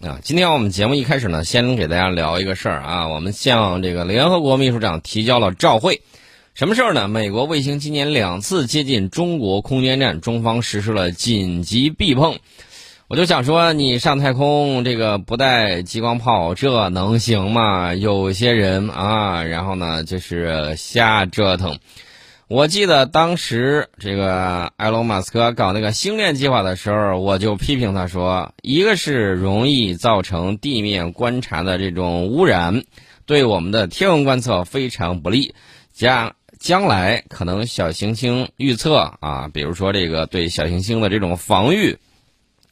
啊，今天我们节目一开始呢，先给大家聊一个事儿啊。我们向这个联合国秘书长提交了照会，什么事儿呢？美国卫星今年2次接近中国空间站，中方实施了紧急避碰。我就想说，你上太空这个不带激光炮，这能行吗？有些人啊，然后呢就是瞎折腾。我记得当时这个埃隆·马斯克搞那个星链计划的时候，我就批评他说，一个是容易造成地面观察的这种污染，对我们的天文观测非常不利，将来可能小行星预测啊，比如说这个对小行星的这种防御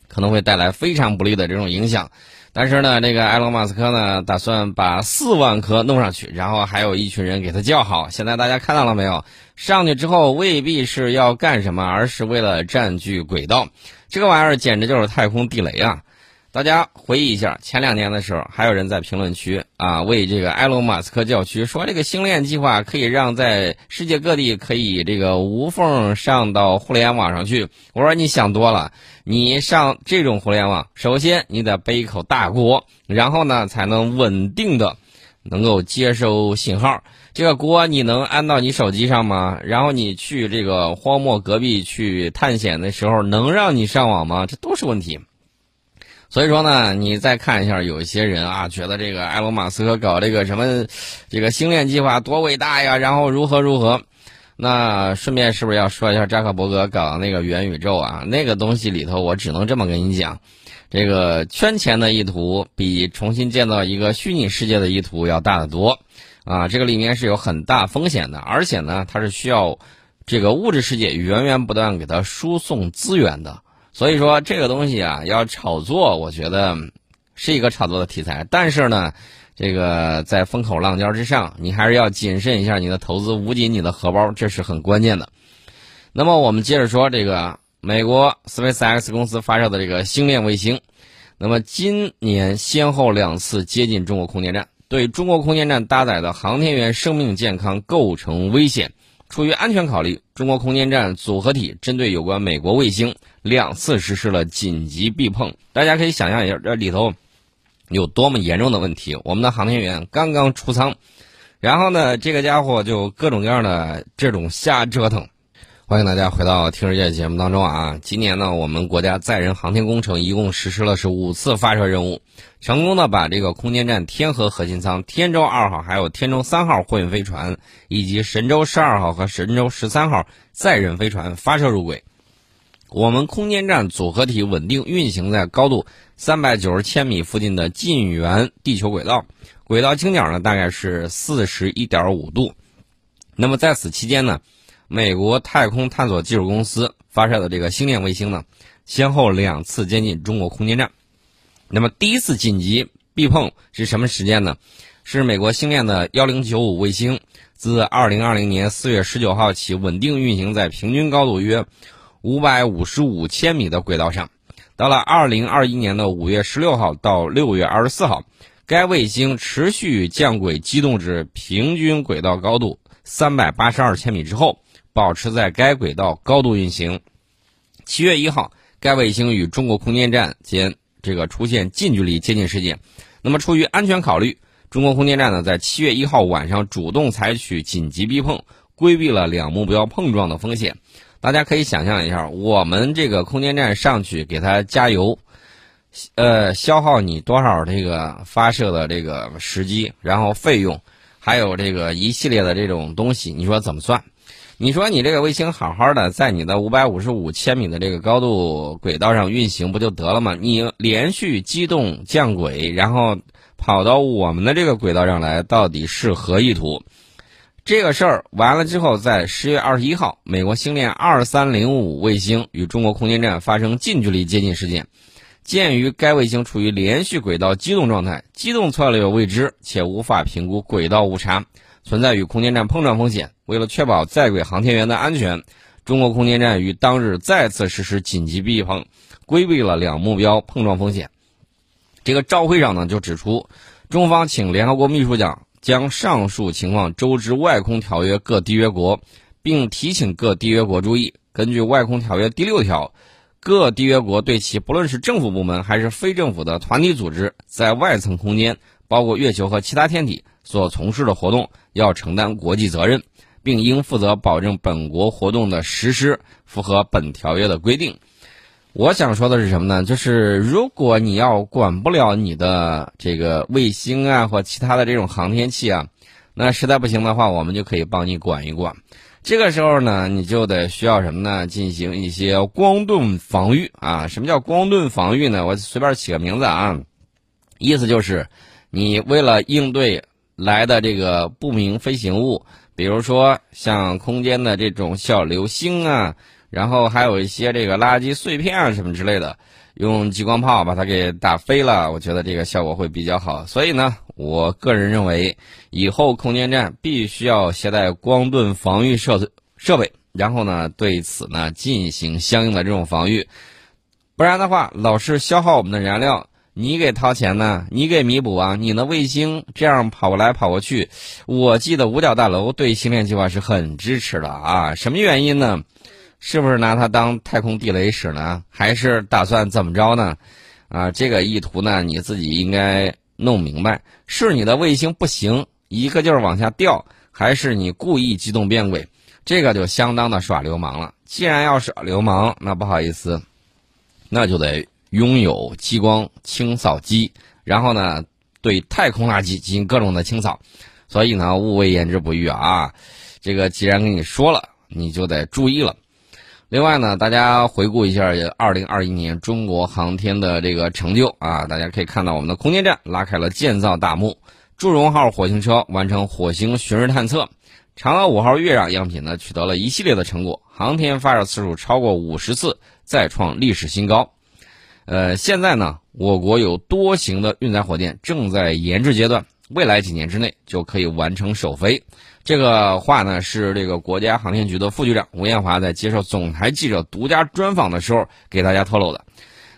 可能会带来非常不利的这种影响。但是呢，这个埃隆·马斯克呢打算把4万颗弄上去，然后还有一群人给他叫好。现在大家看到了没有？上去之后未必是要干什么，而是为了占据轨道。这个玩意儿简直就是太空地雷啊！大家回忆一下，前2年的时候，还有人在评论区啊为这个埃隆·马斯克叫屈，说这个星链计划可以让在世界各地可以这个无缝上到互联网上去。我说你想多了。你上这种互联网，首先你得背一口大锅，然后呢才能稳定的能够接收信号。这个锅你能安到你手机上吗？然后你去这个荒漠戈壁去探险的时候，能让你上网吗？这都是问题。所以说呢，你再看一下，有一些人啊觉得这个埃隆·马斯克搞这个什么这个星链计划多伟大呀，然后如何如何。那顺便是不是要说一下扎克伯格搞那个元宇宙啊？那个东西里头，我只能这么跟你讲，这个圈钱的意图比重新建造一个虚拟世界的意图要大得多啊！这个里面是有很大风险的，而且呢，它是需要这个物质世界源源不断给它输送资源的。所以说这个东西啊，要炒作，我觉得是一个炒作的题材，但是呢，这个在风口浪尖之上，你还是要谨慎一下你的投资，捂紧你的荷包，这是很关键的。那么我们接着说这个美国 SpaceX 公司发射的这个星链卫星，那么今年先后2次接近中国空间站，对中国空间站搭载的航天员生命健康构成危险。出于安全考虑，中国空间站组合体针对有关美国卫星2次实施了紧急避碰。大家可以想象一下，这里头有多么严重的问题。我们的航天员刚刚出舱，然后呢这个家伙就各种各样的这种瞎折腾。欢迎大家回到听世界节目当中啊。今年呢，我们国家载人航天工程一共实施了是5次发射任务，成功的把这个空间站天河核心舱、天舟2号还有天舟3号货运飞船以及神舟12号和神舟13号载人飞船发射入轨。我们空间站组合体稳定运行在高度390千米附近的近圆地球轨道，轨道倾角呢大概是 41.5 度。那么在此期间呢，美国太空探索技术公司发射的这个星链卫星呢，先后2次接近中国空间站。那么第一次紧急避碰是什么时间呢？是美国星链的1095卫星自2020年4月19号起稳定运行在平均高度约555千米的轨道上。到了2021年的5月16号到6月24号，该卫星持续降轨机动至平均轨道高度382千米之后，保持在该轨道高度运行。7月1号，该卫星与中国空间站间这个出现近距离接近事件。那么出于安全考虑，中国空间站呢在7月1号晚上主动采取紧急逼碰，规避了两目标碰撞的风险。大家可以想象一下，我们这个空间站上去给它加油，消耗你多少这个发射的这个时机，然后费用，还有这个一系列的这种东西，你说怎么算？你说你这个卫星好好的在你的555千米的这个高度轨道上运行不就得了吗？你连续机动降轨，然后跑到我们的这个轨道上来，到底是何意图？这个事儿完了之后，在10月21号，美国星链2305卫星与中国空间站发生近距离接近事件。鉴于该卫星处于连续轨道机动状态，机动策略未知且无法评估轨道误差，存在与空间站碰撞风险。为了确保在轨航天员的安全，中国空间站于当日再次实施紧急避碰，规避了两目标碰撞风险。这个照会上呢就指出，中方请联合国秘书长将上述情况周知外空条约各缔约国，并提请各缔约国注意，根据外空条约第6条，各缔约国对其不论是政府部门还是非政府的团体组织，在外层空间，包括月球和其他天体所从事的活动，要承担国际责任，并应负责保证本国活动的实施符合本条约的规定。我想说的是什么呢？就是如果你要管不了你的这个卫星啊或其他的这种航天器啊，那实在不行的话，我们就可以帮你管一管。这个时候呢，你就得需要什么呢？进行一些光盾防御啊。什么叫光盾防御呢？我随便起个名字啊，意思就是你为了应对来的这个不明飞行物，比如说像空间的这种小流星啊，然后还有一些这个垃圾碎片啊什么之类的，用激光炮把它给打飞了，我觉得这个效果会比较好。所以呢，我个人认为以后空间站必须要携带光盾防御设备，然后呢对此呢进行相应的这种防御。不然的话，老是消耗我们的燃料，你给掏钱呢，你给弥补啊，你的卫星这样跑来跑过去。我记得五角大楼对星链计划是很支持的啊，什么原因呢？是不是拿它当太空地雷使呢？还是打算怎么着呢？啊，这个意图呢，你自己应该弄明白。是你的卫星不行，一个劲儿往下掉，还是你故意机动变轨？这个就相当的耍流氓了。既然要耍流氓，那不好意思，那就得拥有激光清扫机，然后呢，对太空垃圾进行各种的清扫。所以呢，勿谓言之不预啊。这个既然跟你说了，你就得注意了。另外呢，大家回顾一下2021年中国航天的这个成就啊，大家可以看到我们的空间站拉开了建造大幕，祝融号火星车完成火星巡视探测，嫦娥5号月壤样品呢取得了一系列的成果，航天发射次数超过50次，再创历史新高。现在呢，我国有多型的运载火箭正在研制阶段，未来几年之内就可以完成首飞。这个话呢是这个国家航天局的副局长吴艳华在接受总台记者独家专访的时候给大家透露的。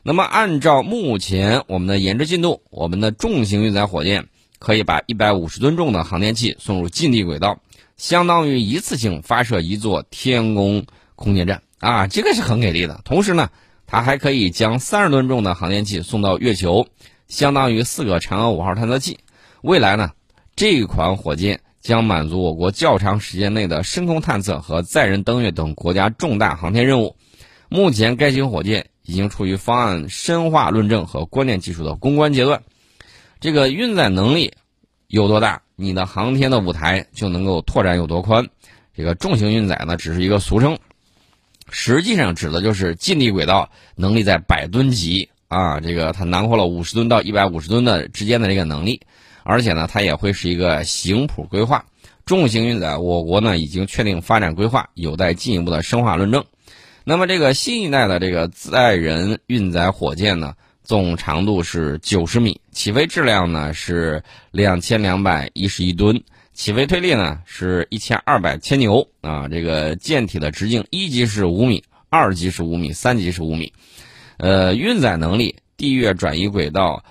那么按照目前我们的研制进度，我们的重型运载火箭可以把150吨重的航天器送入近地轨道，相当于一次性发射一座天宫空间站啊，这个是很给力的。同时呢，它还可以将30吨重的航天器送到月球，相当于4个嫦娥5号探测器。未来呢，这款火箭将满足我国较长时间内的深空探测和载人登月等国家重大航天任务。目前该型火箭已经处于方案深化论证和关键技术的攻关阶段。这个运载能力有多大，你的航天的舞台就能够拓展有多宽。这个重型运载呢只是一个俗称，实际上指的就是近地轨道能力在百吨级啊，这个它囊括了50吨到150吨的之间的这个能力。而且呢，它也会是一个型谱规划。重型运载，我国呢已经确定发展规划，有待进一步的深化论证。那么这个新一代的这个载人运载火箭呢，总长度是90米，起飞质量呢是2211吨，起飞推力呢是1200千牛啊。这个舰体的直径一级是5米，二级是5米，三级是5米。运载能力，地月转移轨道。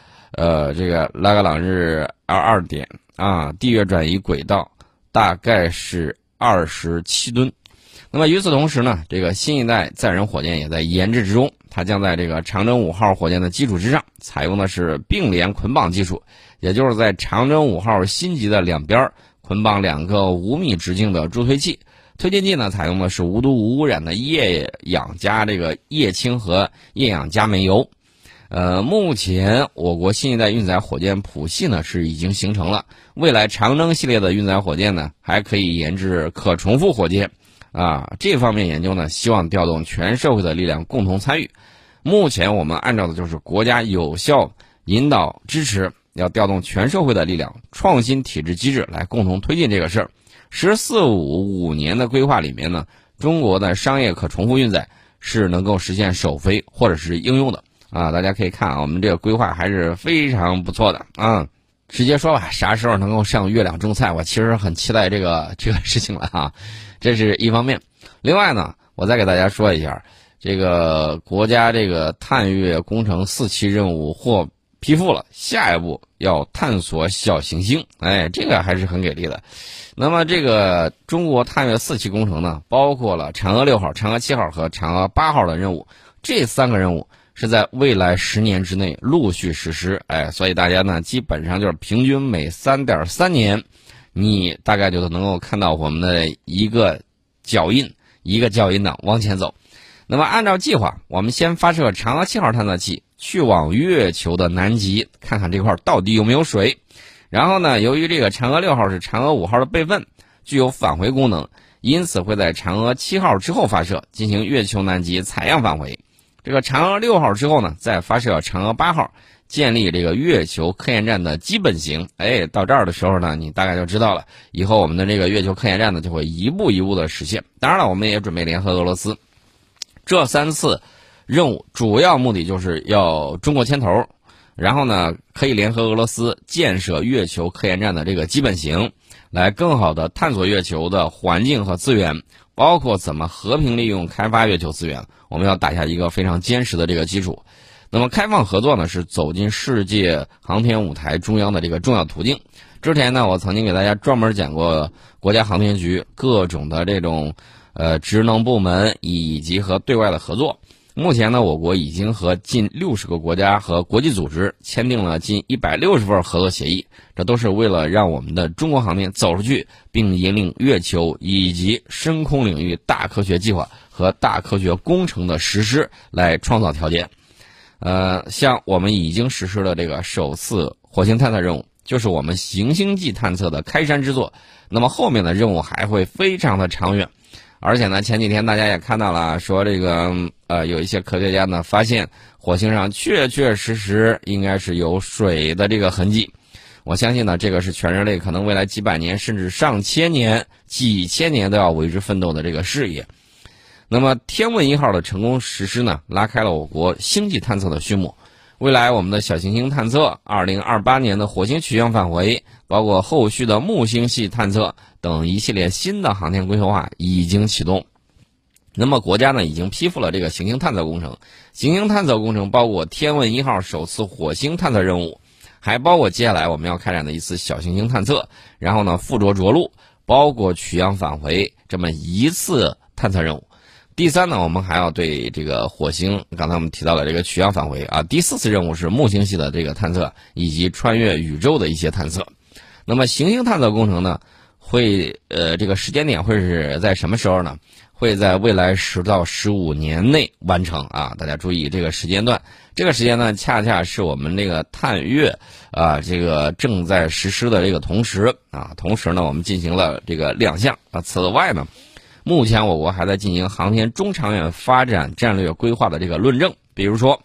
这个拉格朗日 L2 点啊，地月转移轨道大概是27吨。那么与此同时呢，这个新一代载人火箭也在研制之中，它将在这个长征5号火箭的基础之上，采用的是并联捆绑技术，也就是在长征5号新级的两边捆绑两个5米直径的助推器。推进剂呢，采用的是无毒无污染的液氧加这个液氢和液氧加煤油。目前我国新一代运载火箭谱系呢是已经形成了，未来长征系列的运载火箭呢还可以研制可重复火箭啊，这方面研究呢希望调动全社会的力量共同参与。目前我们按照的就是国家有效引导支持，要调动全社会的力量，创新体制机制来共同推进这个事儿。十四五五年的规划里面呢，中国的商业可重复运载是能够实现首飞或者是应用的。啊，大家可以看啊，我们这个规划还是非常不错的啊。直接说吧，啥时候能够上月亮种菜，我其实很期待这个事情了啊。这是一方面。另外呢，我再给大家说一下，这个国家这个探月工程4期任务获批复了，下一步要探索小行星，哎，这个还是很给力的。那么这个中国探月4期工程呢，包括了嫦娥6号、嫦娥7号和嫦娥8号的任务。这三个任务是在未来10年之内陆续实施，所以大家呢基本上就是平均每 3.3 年你大概就能够看到我们的一个脚印呢往前走。那么按照计划，我们先发射嫦娥7号探测器去往月球的南极，看看这块到底有没有水。然后呢，由于这个嫦娥6号是嫦娥5号的备份，具有返回功能，因此会在嫦娥7号之后发射，进行月球南极采样返回。这个嫦娥6号之后呢，再发射嫦娥8号，建立这个月球科研站的基本型。到这儿的时候呢，你大概就知道了，以后我们的这个月球科研站呢，就会一步一步的实现。当然了，我们也准备联合俄罗斯。这3次任务主要目的就是要中国牵头，然后呢，可以联合俄罗斯建设月球科研站的这个基本型，来更好的探索月球的环境和资源，包括怎么和平利用开发月球资源，我们要打下一个非常坚实的这个基础。那么开放合作呢，是走进世界航天舞台中央的这个重要途径。之前呢，我曾经给大家专门讲过国家航天局各种的这种职能部门以及和对外的合作。目前呢，我国已经和近60个国家和国际组织签订了近160份合作协议，这都是为了让我们的中国航天走出去，并引领月球以及深空领域大科学计划和大科学工程的实施来创造条件。像我们已经实施了这个首次火星探测任务，就是我们行星际探测的开山之作。那么后面的任务还会非常的长远。而且呢，前几天大家也看到了，说这个有一些科学家呢发现火星上确实应该是有水的这个痕迹。我相信呢，这个是全人类可能未来几百年甚至上千年、几千年都要为之奋斗的这个事业。那么天问1号的成功实施呢，拉开了我国星际探测的序幕。未来我们的小行星探测、2028年的火星取样返回，包括后续的木星系探测等一系列新的航天规划已经启动。那么国家呢已经批复了这个行星探测工程，行星探测工程包括天问1号首次火星探测任务，还包括接下来我们要开展的一次小行星探测，然后呢附着着陆，包括取样返回这么一次探测任务。第3呢，我们还要对这个火星，刚才我们提到了这个取样返回啊。第4次任务是木星系的这个探测，以及穿越宇宙的一些探测。那么行星探测工程呢，会这个时间点会是在什么时候呢？会在未来10到15年内完成啊！大家注意这个时间段，这个时间段恰恰是我们这个探月啊，这个正在实施的这个同时啊，同时呢，我们进行了这个亮相啊。此外呢，目前我国还在进行航天中长远发展战略规划的这个论证，比如说，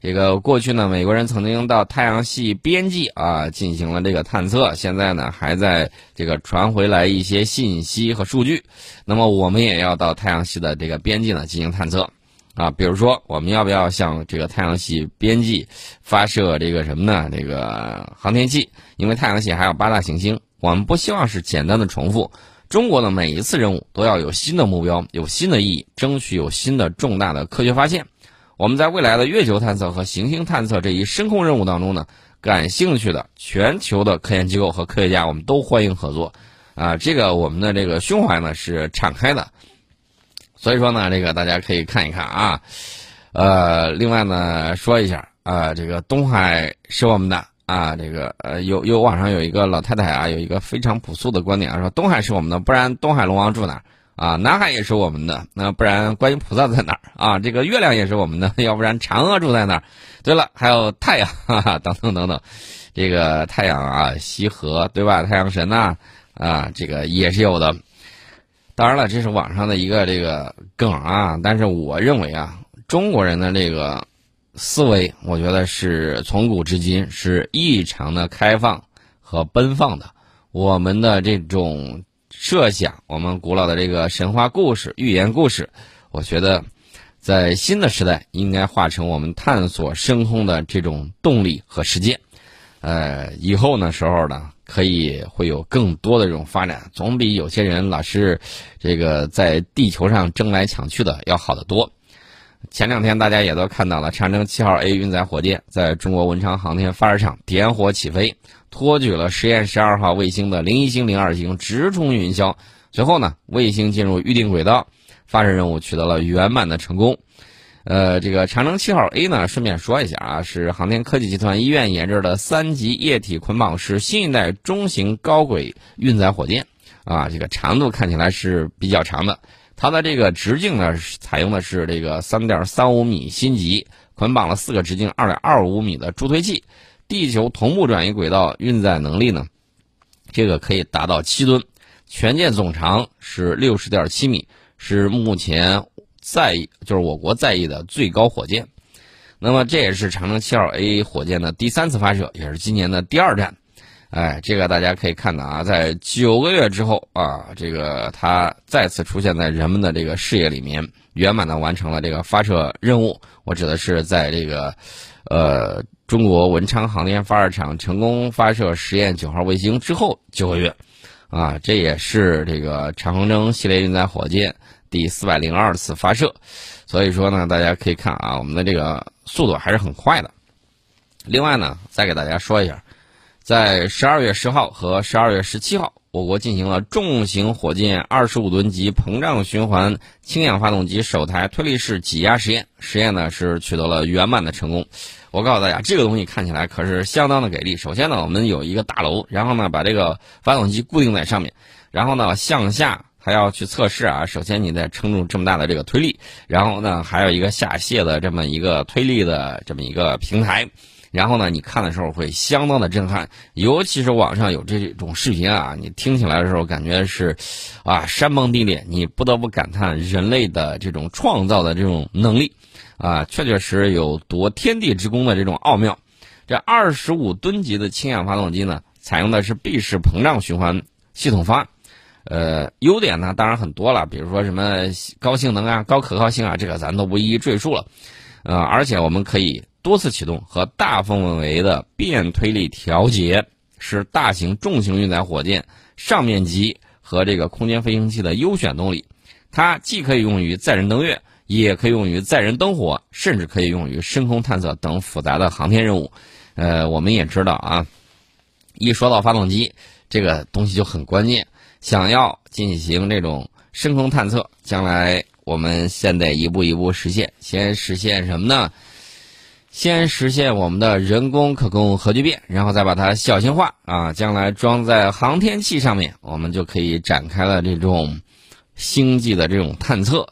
这个过去呢，美国人曾经到太阳系边际啊进行了这个探测，现在呢还在这个传回来一些信息和数据，那么我们也要到太阳系的这个边际呢进行探测啊，比如说我们要不要向这个太阳系边际发射这个什么呢？这个航天器，因为太阳系还有8大行星，我们不希望是简单的重复。中国的每一次任务都要有新的目标，有新的意义，争取有新的重大的科学发现。我们在未来的月球探测和行星探测这一深空任务当中呢，感兴趣的全球的科研机构和科学家，我们都欢迎合作啊！这个我们的这个胸怀呢是敞开的，所以说呢，这个大家可以看一看啊。另外呢，说一下啊，这个东海是我们的。啊，这个有网上有一个老太太啊，有一个非常朴素的观点啊，说东海是我们的，不然东海龙王住哪儿啊？南海也是我们的，那不然观音菩萨在哪儿啊？这个月亮也是我们的，要不然嫦娥住在哪儿？对了，还有太阳，哈哈，等等，这个太阳啊，羲和对吧？太阳神呐，啊，这个也是有的。当然了，这是网上的一个这个梗啊，但是我认为啊，中国人的这个思维，我觉得是从古至今是异常的开放和奔放的。我们的这种设想，我们古老的这个神话故事、寓言故事，我觉得在新的时代应该化成我们探索深空的这种动力和实践。以后呢时候呢，可以会有更多的这种发展，总比有些人老是这个在地球上争来抢去的要好得多。前2天大家也都看到了，长征7号 A 运载火箭在中国文昌航天发射场点火起飞，托举了实验12号卫星的01星、02星直冲云霄，随后呢，卫星进入预定轨道，发射任务取得了圆满的成功。这个长征7号A 呢，顺便说一下啊，是航天科技集团医院研制的3级液体捆绑式新一代中型高轨运载火箭啊，这个长度看起来是比较长的。它的这个直径呢，采用的是这个 3.35 米芯级，捆绑了4个直径 2.25 米的助推器，地球同步转移轨道运载能力呢，这个可以达到7吨，全舰总长是 60.7 米，是目前我国在役的最高火箭。那么这也是长征7号A 火箭的第3次发射，也是今年的第2站。哎，这个大家可以看到啊，在9个月之后啊，这个它再次出现在人们的这个视野里面，圆满的完成了这个发射任务。我指的是在这个中国文昌航天发射场成功发射实验9号卫星之后9个月啊，这也是这个长征系列运载火箭第402次发射。所以说呢，大家可以看啊，我们的这个速度还是很快的。另外呢，再给大家说一下，在12月10号和12月17号，我国进行了重型火箭25吨级膨胀循环氢氧发动机首台推力式挤压实验，实验呢是取得了圆满的成功。我告诉大家，这个东西看起来可是相当的给力。首先呢，我们有一个大楼，然后呢把这个发动机固定在上面，然后呢向下还要去测试啊。首先你得撑住这么大的这个推力，然后呢还有一个下卸的这么一个推力的这么一个平台。然后呢，你看的时候会相当的震撼，尤其是网上有这种视频啊，你听起来的时候感觉是，啊，山崩地裂，你不得不感叹人类的这种创造的这种能力，啊，确确实实有夺天地之功的这种奥妙。这25吨级的氢氧发动机呢，采用的是闭式膨胀循环系统方案。优点呢当然很多了，比如说什么高性能啊、高可靠性啊，这个咱都不一一赘述了。而且我们可以多次启动和大范围的变推力调节，是大型重型运载火箭上面级和这个空间飞行器的优选动力。它既可以用于载人登月，也可以用于载人登火，甚至可以用于深空探测等复杂的航天任务。我们也知道啊，一说到发动机，这个东西就很关键。想要进行这种深空探测，将来我们现在一步一步实现。先实现什么呢？先实现我们的人工可控核聚变，然后再把它小型化啊，将来装在航天器上面，我们就可以展开了这种星际的这种探测。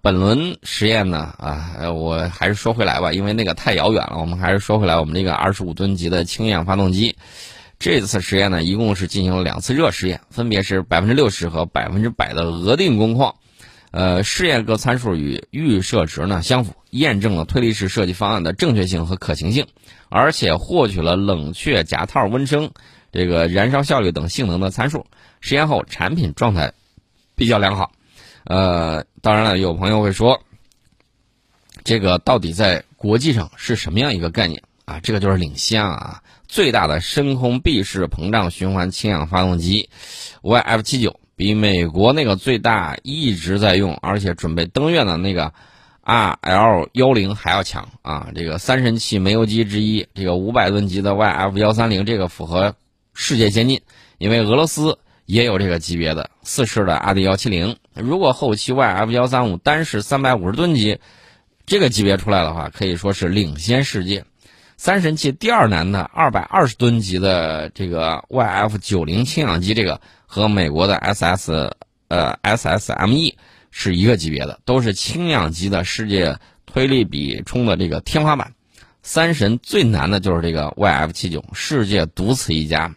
本轮实验呢啊，我还是说回来吧，因为那个太遥远了，我们还是说回来我们这个25吨级的氢氧发动机。这次实验呢，一共是进行了2次热实验，分别是 60% 和 100% 的额定工况。试验各参数与预设值呢相符，验证了推力式设计方案的正确性和可行性，而且获取了冷却、夹套、温升、这个燃烧效率等性能的参数。实验后产品状态比较良好。当然了，有朋友会说，这个到底在国际上是什么样一个概念啊？这个就是领先啊，最大的深空闭式膨胀循环氢氧发动机 YF79。比美国那个最大一直在用而且准备登月的那个 RL10 还要强啊！这个3神器煤油机之一，这个500吨级的 YF130， 这个符合世界先进，因为俄罗斯也有这个级别的4式的 RD170。 如果后期 YF135 单式350吨级这个级别出来的话，可以说是领先世界。3神器第2难的220吨级的这个 YF90 氢氧机，这个和美国的 SSME 是一个级别的，都是氢氧机的世界推力比冲的这个天花板。3神最难的就是这个 YF79， 世界独此一家。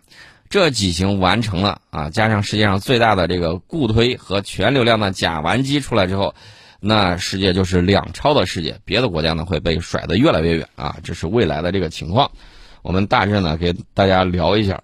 这几型完成了啊，加上世界上最大的这个固推和全流量的甲烷机出来之后，那世界就是2超的世界，别的国家呢会被甩得越来越远啊，这是未来的这个情况。我们大致呢给大家聊一下。